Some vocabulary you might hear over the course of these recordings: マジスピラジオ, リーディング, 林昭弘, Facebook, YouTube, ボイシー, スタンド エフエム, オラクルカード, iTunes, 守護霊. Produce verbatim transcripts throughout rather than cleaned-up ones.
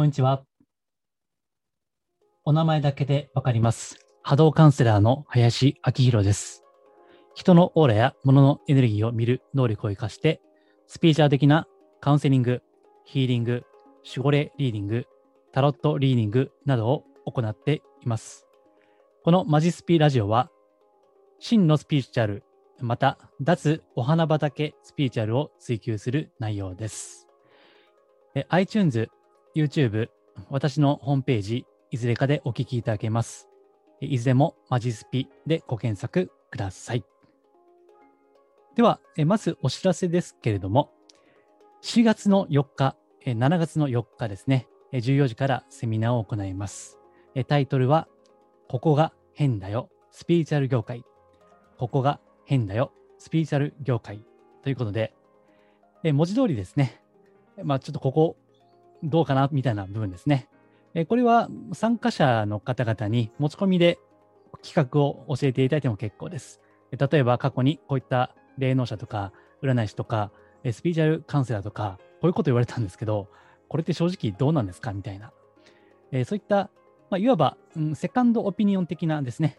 こんにちは。お名前だけでわかります。波動カウンセラーの林昭弘です。人のオーラや物のエネルギーを見る能力を生かして、スピーチャー的なカウンセリング、ヒーリング、守護霊リーディング、タロットリーディングなどを行っています。このマジスピラジオは、真のスピリチュアル、また脱お花畑スピリチュアルを追求する内容です。で iTunes、YouTube、私のホームページ、いずれかでお聞きいただけます。いずれもマジスピでご検索ください。では、まずお知らせですけれども、しがつのよっか、しちがつのよっかですね、じゅうよじからセミナーを行います。タイトルは、ここが変だよ、スピリチュアル業界。ここが変だよ、スピリチュアル業界。ということで、文字通りですね、まあ、ちょっとここどうかなみたいな部分ですね。これは参加者の方々に持ち込みで企画を教えていただいても結構です。例えば過去にこういった霊能者とか占い師とかスピリチュアルカウンセラーとかこういうこと言われたんですけど、これって正直どうなんですかみたいな。そういった、まあ、いわばセカンドオピニオン的なですね。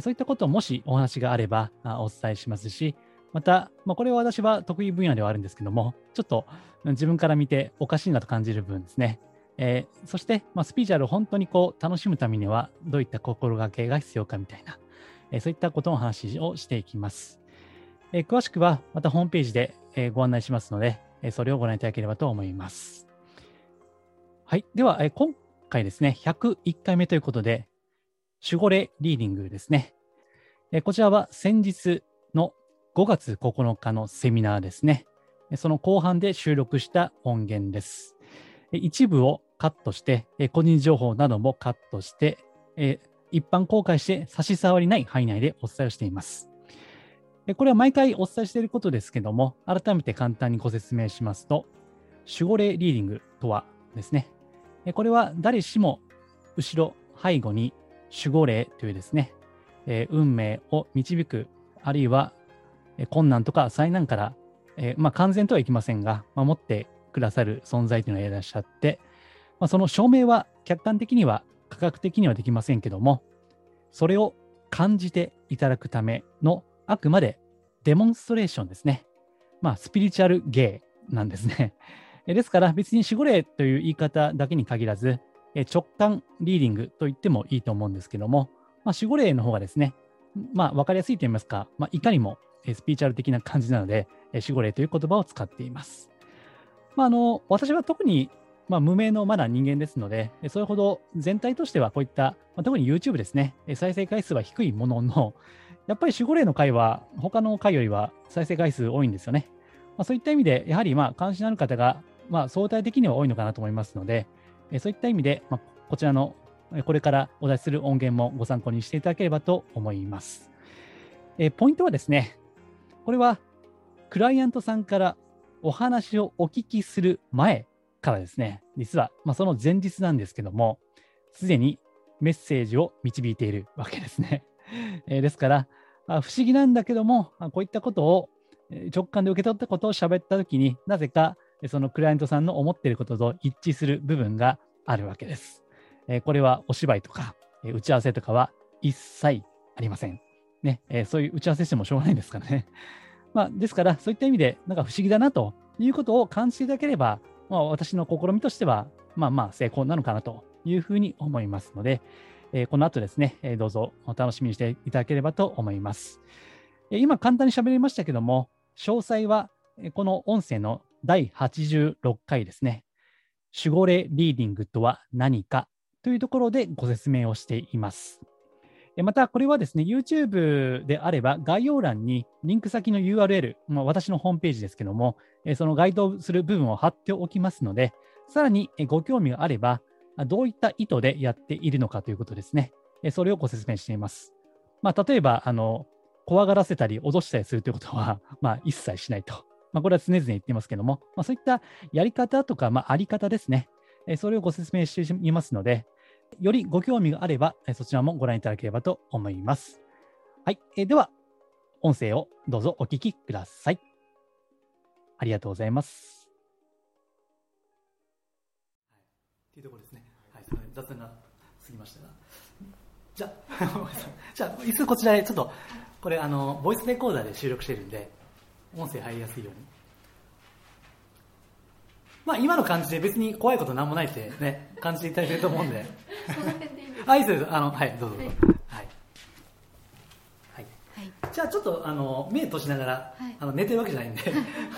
そういったことをもしお話があればお伝えしますし、また、まあ、これは私は得意分野ではあるんですけども、ちょっと自分から見ておかしいなと感じる部分ですね。えー、そして、まあ、スピリチュアルを本当にこう楽しむためにはどういった心がけが必要かみたいな、えー、そういったことの話をしていきます。えー、詳しくはまたホームページで、えー、ご案内しますので、えー、それをご覧いただければと思います。はい。では、えー、今回ですね、ひゃくいっかいめということで、守護霊リーディングですね。えー、こちらは先日のごがつここのかのセミナーですね。その後半で収録した音源です。一部をカットして、個人情報などもカットして、一般公開して差し障りない範囲内でお伝えをしています。これは毎回お伝えしていることですけども、改めて簡単にご説明しますと、守護霊リーディングとはですね、これは誰しも後ろ、背後に守護霊というですね、運命を導く、あるいは困難とか災難から、えーまあ、完全とはいきませんが、守ってくださる存在というのがいらっしゃって、まあ、その証明は客観的には科学的にはできませんけども、それを感じていただくためのあくまでデモンストレーションですね。まあ、スピリチュアル芸なんですね。ですから別に守護霊という言い方だけに限らず、直感リーディングと言ってもいいと思うんですけども、まあ、守護霊の方がですね、まあ、分かりやすいと言いますか、まあ、いかにもスピリチュアル的な感じなので、守護霊という言葉を使っています。まあ、あの私は特に、まあ、無名のまだ人間ですので、それほど全体としてはこういった、まあ、特に YouTube ですね、再生回数は低いものの、やっぱり守護霊の回は他の回よりは再生回数多いんですよね。まあ、そういった意味で、やはりまあ関心のある方が、まあ、相対的には多いのかなと思いますので、そういった意味で、まあ、こちらのこれからお出しする音源もご参考にしていただければと思います。えポイントはですね、これはクライアントさんからお話をお聞きする前からですね、実は、まあ、その前日なんですけども、すでにメッセージを導いているわけですね。えー、ですから、あ、不思議なんだけども、こういったことを直感で受け取ったことを喋ったときになぜかそのクライアントさんの思っていることと一致する部分があるわけです。えー、これはお芝居とか打ち合わせとかは一切ありません。ねえー、そういう打ち合わせしてもしょうがないですからね。まあ、ですから、そういった意味で、なんか不思議だなということを感じていただければ、まあ、私の試みとしては、まあまあ成功なのかなというふうに思いますので、えー、この後ですね、えー、どうぞお楽しみにしていただければと思います。えー、今、簡単に喋りましたけども、詳細は、この音声のだいはちじゅうろっかいですね、守護霊リーディングとは何かというところでご説明をしています。また、これはですね、YouTube であれば、概要欄にリンク先の ユーアールエル、まあ、私のホームページですけども、その該当する部分を貼っておきますので、さらにご興味があれば、どういった意図でやっているのかということですね。それをご説明しています。まあ、例えば、あの、怖がらせたり、脅したりするということは、まあ、一切しないと。まあ、これは常々言ってますけども、まあ、そういったやり方とか、まあ、あり方ですね。それをご説明していますので、よりご興味があれば、そちらもご覧いただければと思います。はい、えー、では、音声をどうぞお聞きください。ありがとうございます。いうところですね。はい、すみません、雑談が過ぎましたが、じゃあじゃあいつこちらへちょっとこれあのボイスレコーダーで収録しているんで音声入りやすいように。まあ、今の感じで別に怖いことなんもないってね感じていただけると思うんで。あ、いいです。あの、はい、どうぞどうぞ。はい。はい。はい、じゃあちょっとあの目閉じながら、はい、あの寝てるわけじゃないんで、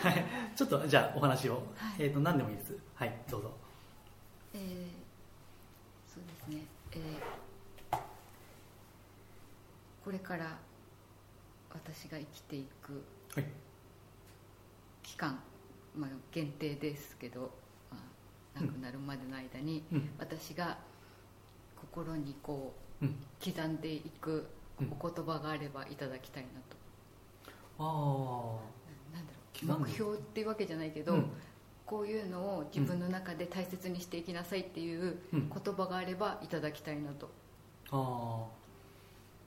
はい、ちょっとじゃあお話を、はい、えっと何でもいいです。はい、どうぞ。えー、そうですね、えー。これから私が生きていく期間。はい、まあ、限定ですけど、まあ、亡くなるまでの間に、うん、私が心にこう、うん、刻んでいくお言葉があればいただきたいなと、うん、あ、なんだろう、目標っていうわけじゃないけど、うん、こういうのを自分の中で大切にしていきなさいっていう言葉があればいただきたいなと、うん、あ、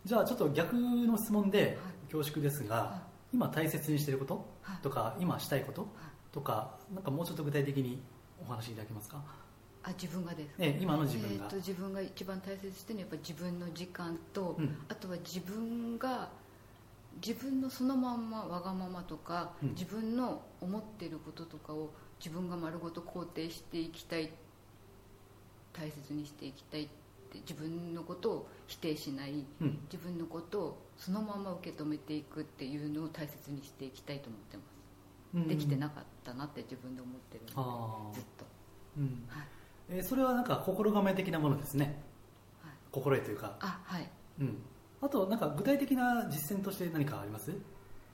じゃあちょっと逆の質問で恐縮ですが、はい、今大切にしていること、はい、とか今したいこと、はいとか、なんかもうちょっと具体的にお話しいただけますか？あ、自分がですか、ね、今の自分が、えー、と自分が一番大切にしてるのはやっぱ自分の時間と、うん、あとは自分が自分のそのまんまわがままとか、うん、自分の思っていることとかを自分が丸ごと肯定していきたい、大切にしていきたいって、自分のことを否定しない、うん、自分のことをそのまま受け止めていくっていうのを大切にしていきたいと思ってます。できてなかったなって自分で思ってるので、ずっと、うん、はい、えー、それはなんか心構え的なものですね、はい、心得というか、あ、はい、うん、あとなんか具体的な実践として何かあります？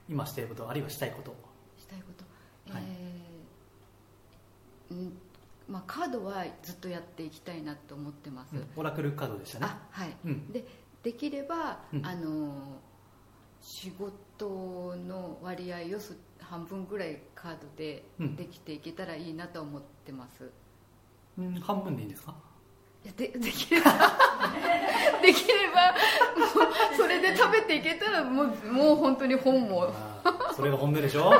今していること、あるいはしたいこと。したいこと、えー、はい、うん、まあ、カードはずっとやっていきたいなと思ってます、うん、オラクルカードでしたね。あ、はい、うん、で、できれば、うん、あの仕事の割合をす半分ぐらいカードでできていけたらいいなと思ってます、うん、半分でいいんですか？ で, できればできればそれで食べていけたらも う, もう本当に本望、まあ、それが本音でしょ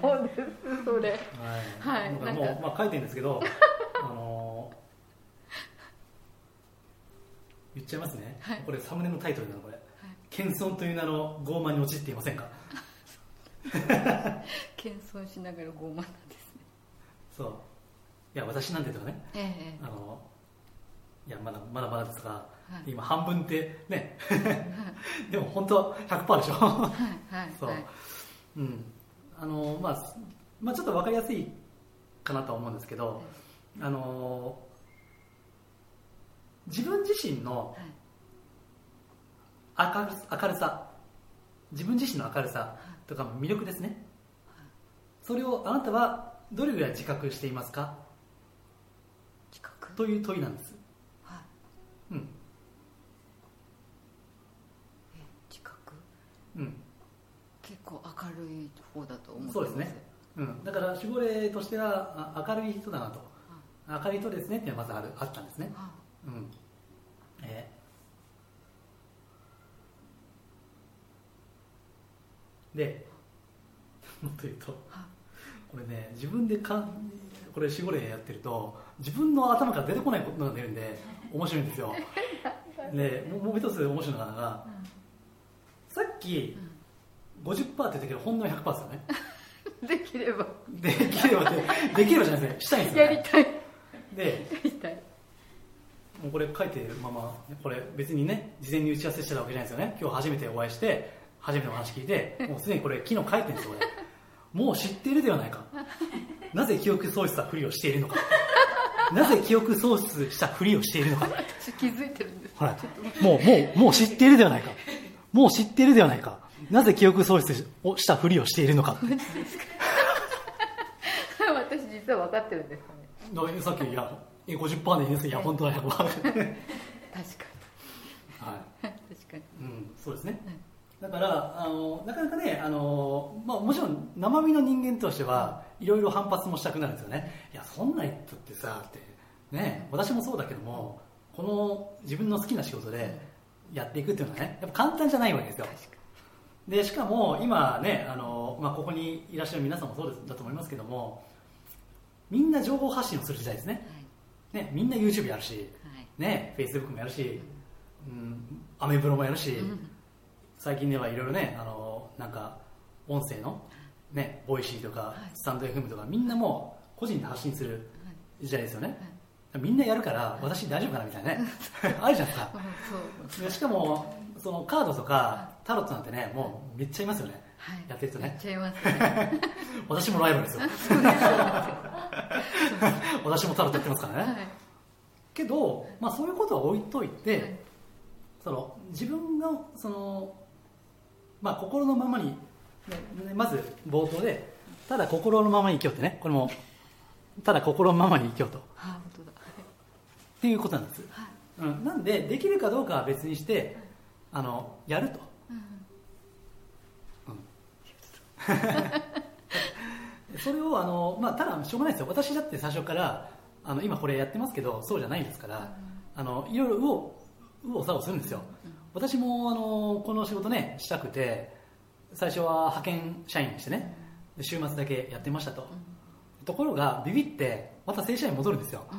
本望です、それ、はい、はい、なんかもうなんか、まあ、書いてるんですけどあのー、言っちゃいますね、はい、これサムネのタイトルなの、これ、謙遜という名の傲慢に陥っていませんか？謙遜しながら傲慢なんですね。そう、いや私なんてとかね、ええ、あの、いやまだまだまだですが、はい、今半分ってねでも本当は ひゃくパーセント でしょはい、はい、そう、はい、うん、あの、まあ、まあちょっと分かりやすいかなと思うんですけど、はい、あの自分自身の、はい、明 る, 明るさ、自分自身の明るさとか魅力ですね、はい、それをあなたはどれぐらい自覚していますか？自覚という問いなんです、はい、うん、え、自覚、うん、結構明るい方だと思ってます。そうですね、うん、だから守護霊としては明るい人だなと、はい、明るい人ですねっていうのがまず あ, あったんですね、はい、うん、えーで、もっと言うと、これね、自分でか、これ守護霊やってると自分の頭から出てこないことが出るんで面白いんですよで、もう一つ面白いのが、うん、さっき、うん、ごじゅっパーセント って言ったけど本音は ひゃくパーセント ですよねできればできればってできればじゃないですね、したいんですよね、やりたいで、やりたい、もうこれ書いてるまま、これ別にね、事前に打ち合わせしてたわけじゃないですよね。今日初めてお会いして初めての話聞いて、もうすでにこれ昨日書いてるんですよ、俺もう知っているではないか、なぜ記憶喪失したふりをしているのか、なぜ記憶喪失したふりをしているのか気づいてるんです、はい、もうもうもう知っているではないか、もう知っているではないか、なぜ記憶喪失をしたふりをしているのかって私実は分かってるんですかね。さっき、いや ごじゅっパーセント でいいんですよ、いや本当は ひゃくパーセント 確かに、はい、確かに、うん、そうですね、はい、だからあのなかなかね、あの、まあ、もちろん生身の人間としてはいろいろ反発もしたくなるんですよね。いやそんな言っとってさって、ね、私もそうだけども、この自分の好きな仕事でやっていくっていうのはね、やっぱ簡単じゃないわけですよ。でしかも今ね、あの、まあ、ここにいらっしゃる皆さんもそうですだと思いますけども、みんな情報発信をする時代ですね、はい、ね、みんな YouTube やるし、はいね、Facebook もやるし、うん、アメブロもやるし、うん、最近ではいろいろね、あのなんか音声の、ね、ボイシーとかスタンド エフエム とかみんなもう個人で発信する時代ですよね、はいはい、みんなやるから私大丈夫かなみたいなねあるじゃないですか。しかもそのカードとかタロットなんてね、もうめっちゃいますよね、はい、やってる人ね、やっちゃいますね私もライバルですよ私もタロットやってますからね、はい、けど、まあ、そういうことは置いといて、はい、その自分のその、まあ、心のままに、ね、まず冒頭でただ心のままに生きようってね、これもただ心のままに生きようと、はあ、本当だ、っていうことなんです、はい、うん、なんでできるかどうかは別にして、はい、あのやると、うんうん、それをあの、まあ、ただしょうがないですよ。私だって最初からあの今これやってますけどそうじゃないんですから、うん、あのいろいろ右往右往左往するんですよ、うん、私もあのこの仕事ねしたくて最初は派遣社員してね、で週末だけやってましたと、うん、ところがビビってまた正社員戻るんですよ、うん、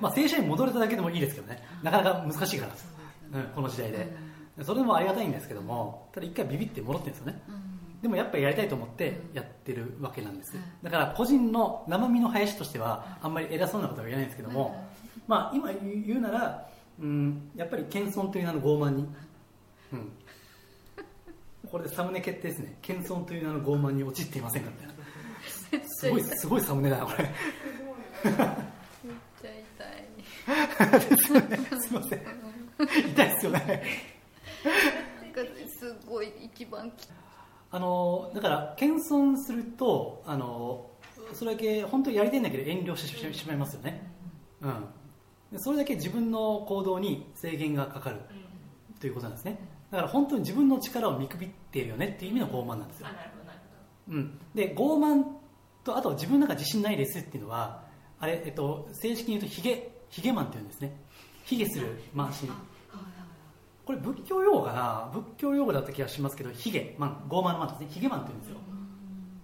まあ、正社員戻れただけでもいいですけどね、なかなか難しいからです、うん、この時代で、うん、それもありがたいんですけども、ただ一回ビビって戻ってるんですよね、うん、でもやっぱりやりたいと思ってやってるわけなんです、うん、だから個人の生身の林としてはあんまり偉そうなことは言えないんですけども、うん、まあ今言うなら、うん、やっぱり謙遜という名の傲慢に、うん、これでサムネ決定ですね、謙遜という名の傲慢に陥っていませんかみたいなすごい、すごいサムネだなこれめっちゃ痛いすいません、 すいません痛いですよねすごい一番あのだから謙遜するとあのそれだけ本当にやりたいんだけど遠慮してしまいますよね、うん、でそれだけ自分の行動に制限がかかるということなんですね。だから本当に自分の力を見くびっているよねっていう意味の傲慢なんですよ、うん、で傲慢とあと自分なんか自信ないですっていうのはあれ、えっと、正式に言うとヒゲヒゲマンっていうんですね。卑下する慢心、これ仏教用語かな、仏教用語だった気がしますけど、卑下マン、傲慢のマンですね、卑下マンって言うんですよ。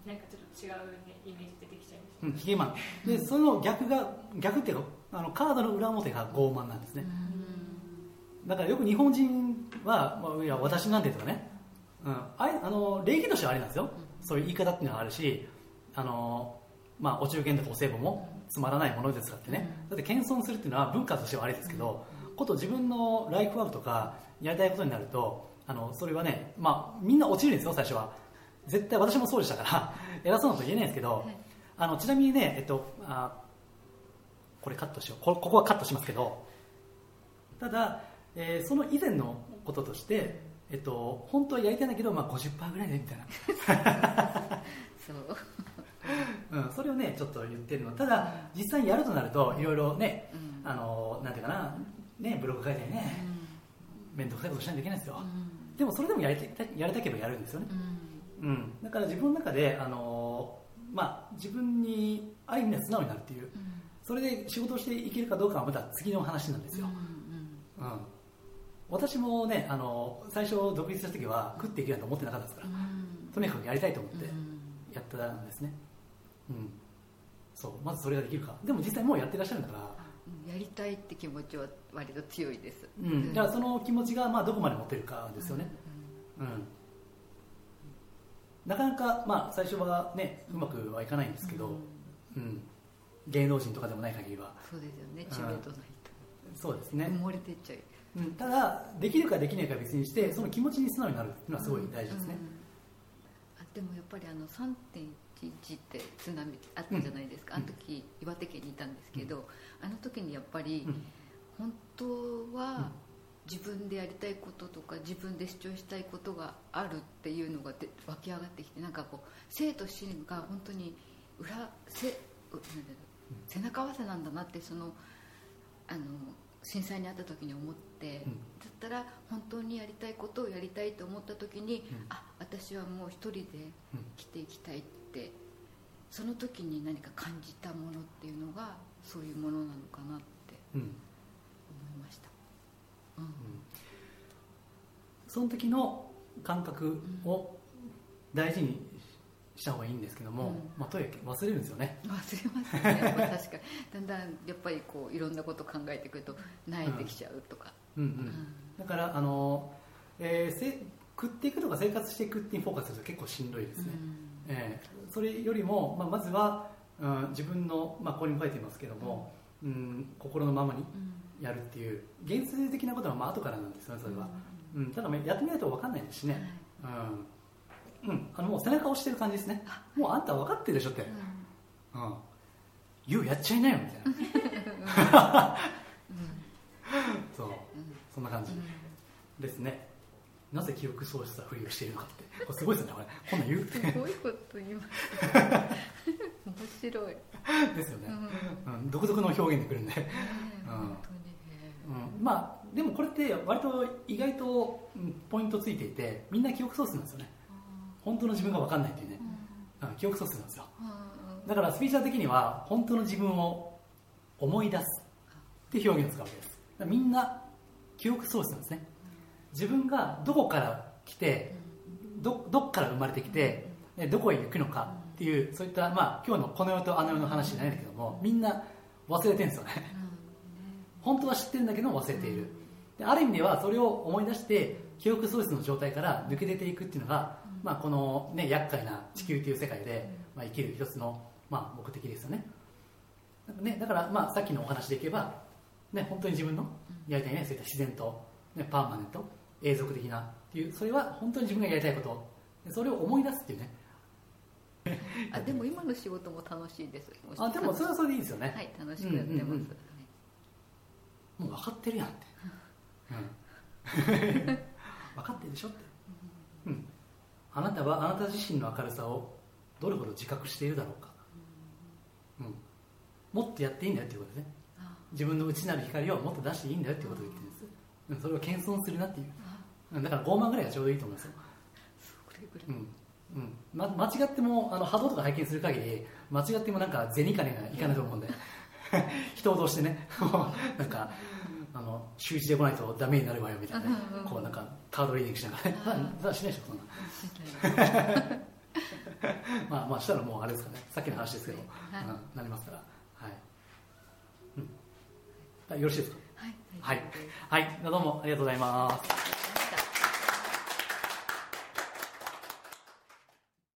うん、なんかちょっと違う、ね、イメージ出てきちゃいました、うん、卑下マンで、その逆が逆っていうかあのカードの裏表が傲慢なんですね。うん、だからよく日本人は、まあ、いや私なんてとかね、うん、ああの礼儀としてはあれなんですよ、うん、そういう言い方っていうのはあるし、あの、まあ、お中元とかお歳暮もつまらないものですからってね、うん、だって謙遜するっていうのは文化としてはあれですけど、うん、こと自分のライフワークとかやりたいことになるとあのそれはね、まあ、みんな落ちるんですよ最初は。絶対私もそうでしたから偉そうなこと言えないんですけど、はい、あのちなみにね、えっと、あこれカットしよう、 こ, ここはカットしますけど、ただ、えー、その以前のこととして、えっと、本当はやりたいんだけど、まあ、ごじゅっパーセント ぐらいでみたいなそううん、それをねちょっと言ってるの。ただ実際にやるとなるといろいろね、うん、あのなんていうかな、ね、ブログ書いてね、うん、面倒くさいことしないといけないですよ、うん、でもそれでもやりたやりたければやるんですよね、うんうん、だから自分の中であの、まあ、自分にある意味で素直になるっていう、うん、それで仕事をしていけるかどうかはまた次の話なんですよ、うんうんうん、私もねあの最初独立した時は食っていけると思ってなかったですから、うん、とにかくやりたいと思ってやったんですね、うん、そうまずそれができるか。でも実際もうやってらっしゃるんだからやりたいって気持ちは割と強いです、うん、だからその気持ちがまあどこまで持てるかですよね、うんうんうん、なかなかまあ最初はねうまくはいかないんですけど、うんうん、芸能人とかでもない限りはそうですよね、知名度ないと、うん、そうですね埋もれてっちゃう、うん、ただできるかできないか別にしてその気持ちに素直になるっていうのはすごい大事ですね、うんうんうん、あでもやっぱりあの さんてんいちって津波あったじゃないですか、うん、あの時岩手県にいたんですけど、うん、あの時にやっぱり、うん、本当は自分でやりたいこととか自分で主張したいことがあるっていうのがで湧き上がってきて、なんかこう生と死が本当に裏せ背中合わせなんだなってそのあの震災にあった時に思って、うん、だったら本当にやりたいことをやりたいと思った時に、うん、あ私はもう一人で生きていきたいってその時に何か感じたものっていうのがそういうものなのかなって思いました、うんうんうん、その時の感覚を大事にした方がいいんですけども、うん、まあ、とにかく忘れるんですよね。忘れますよね。まあ、確かだんだんやっぱりこういろんなこと考えてくると慣れてきちゃうとか、うんうんうんうん、だからあの、えー、せ食っていくとか生活していくってにフォーカスすると結構しんどいですね、うん、えー、それよりも、まあ、まずは、うん、自分の、まあ、ここに書いてますけども、うんうん、心のままにやるっていう現実的なことはまあ後からなんですよね、それは、うんうん、ただやってみないと分かんないですしね、はい、うんうん、あのもう背中押してる感じですね。もうあんた分かってるでしょって、うんうん、言うやっちゃいなよみたいなそう、うん、そんな感じ、うん、ですね。なぜ記憶喪失したふりをしているのかってこれすごいですね、これこんなん言うってすごいこと言いますね面白いですよね、うんうん、独特の表現でくるんで、ね、うん、本当にうん、まあでもこれって割と意外とポイントついていて、みんな記憶喪失なんですよね。本当の自分が分かんないっていうね、うんうん、記憶喪失なんですよ、うん、だからスピーチャー的には本当の自分を思い出すって表現を使うわけです。だからみんな記憶喪失なんですね。自分がどこから来て ど, どっから生まれてきてどこへ行くのかっていうそういった、まあ、今日のこの世とあの世の話じゃないんだけども、みんな忘れてるんですよね本当は知ってるんだけど忘れている。である意味ではそれを思い出して記憶喪失の状態から抜け出ていくっていうのが、まあ、この、ね、厄介な地球という世界で、まあ、生きる一つの、まあ、目的ですよね。だから、ね、だからまあさっきのお話でいけば、ね、本当に自分のやりたいね、そういった自然と、ね、パーマネント永続的なっていう、それは本当に自分がやりたいこと、それを思い出すっていうねあでも今の仕事も楽しいです。あでもそれはそれでいいですよね。はい、楽しくやってます、うんうんうん、もう分かってるやんって、うん、分かってるでしょって、うん、あなたはあなた自身の明るさをどれほど自覚しているだろうか、うん、もっとやっていいんだよっていうことですね。自分の内なる光をもっと出していいんだよっていうことを言ってるんです、うん、それを謙遜するなっていう。だから傲慢ぐらいがちょうどいいと思いますよ。それぐらい、うんうんま、間違ってもあの波動とか拝見する限り間違ってもなんか銭金がいかないと思うんで人を通してねなんかあの週一で来ないとダメになるわよみたいな、ね、こうなんかカードリーディングしながらねしないでしょそんなまあまあしたらもうあれですかね、さっきの話ですけど、はい、なりますから、はいうん、よろしいですか。はい、はい、どうもありがとうございます。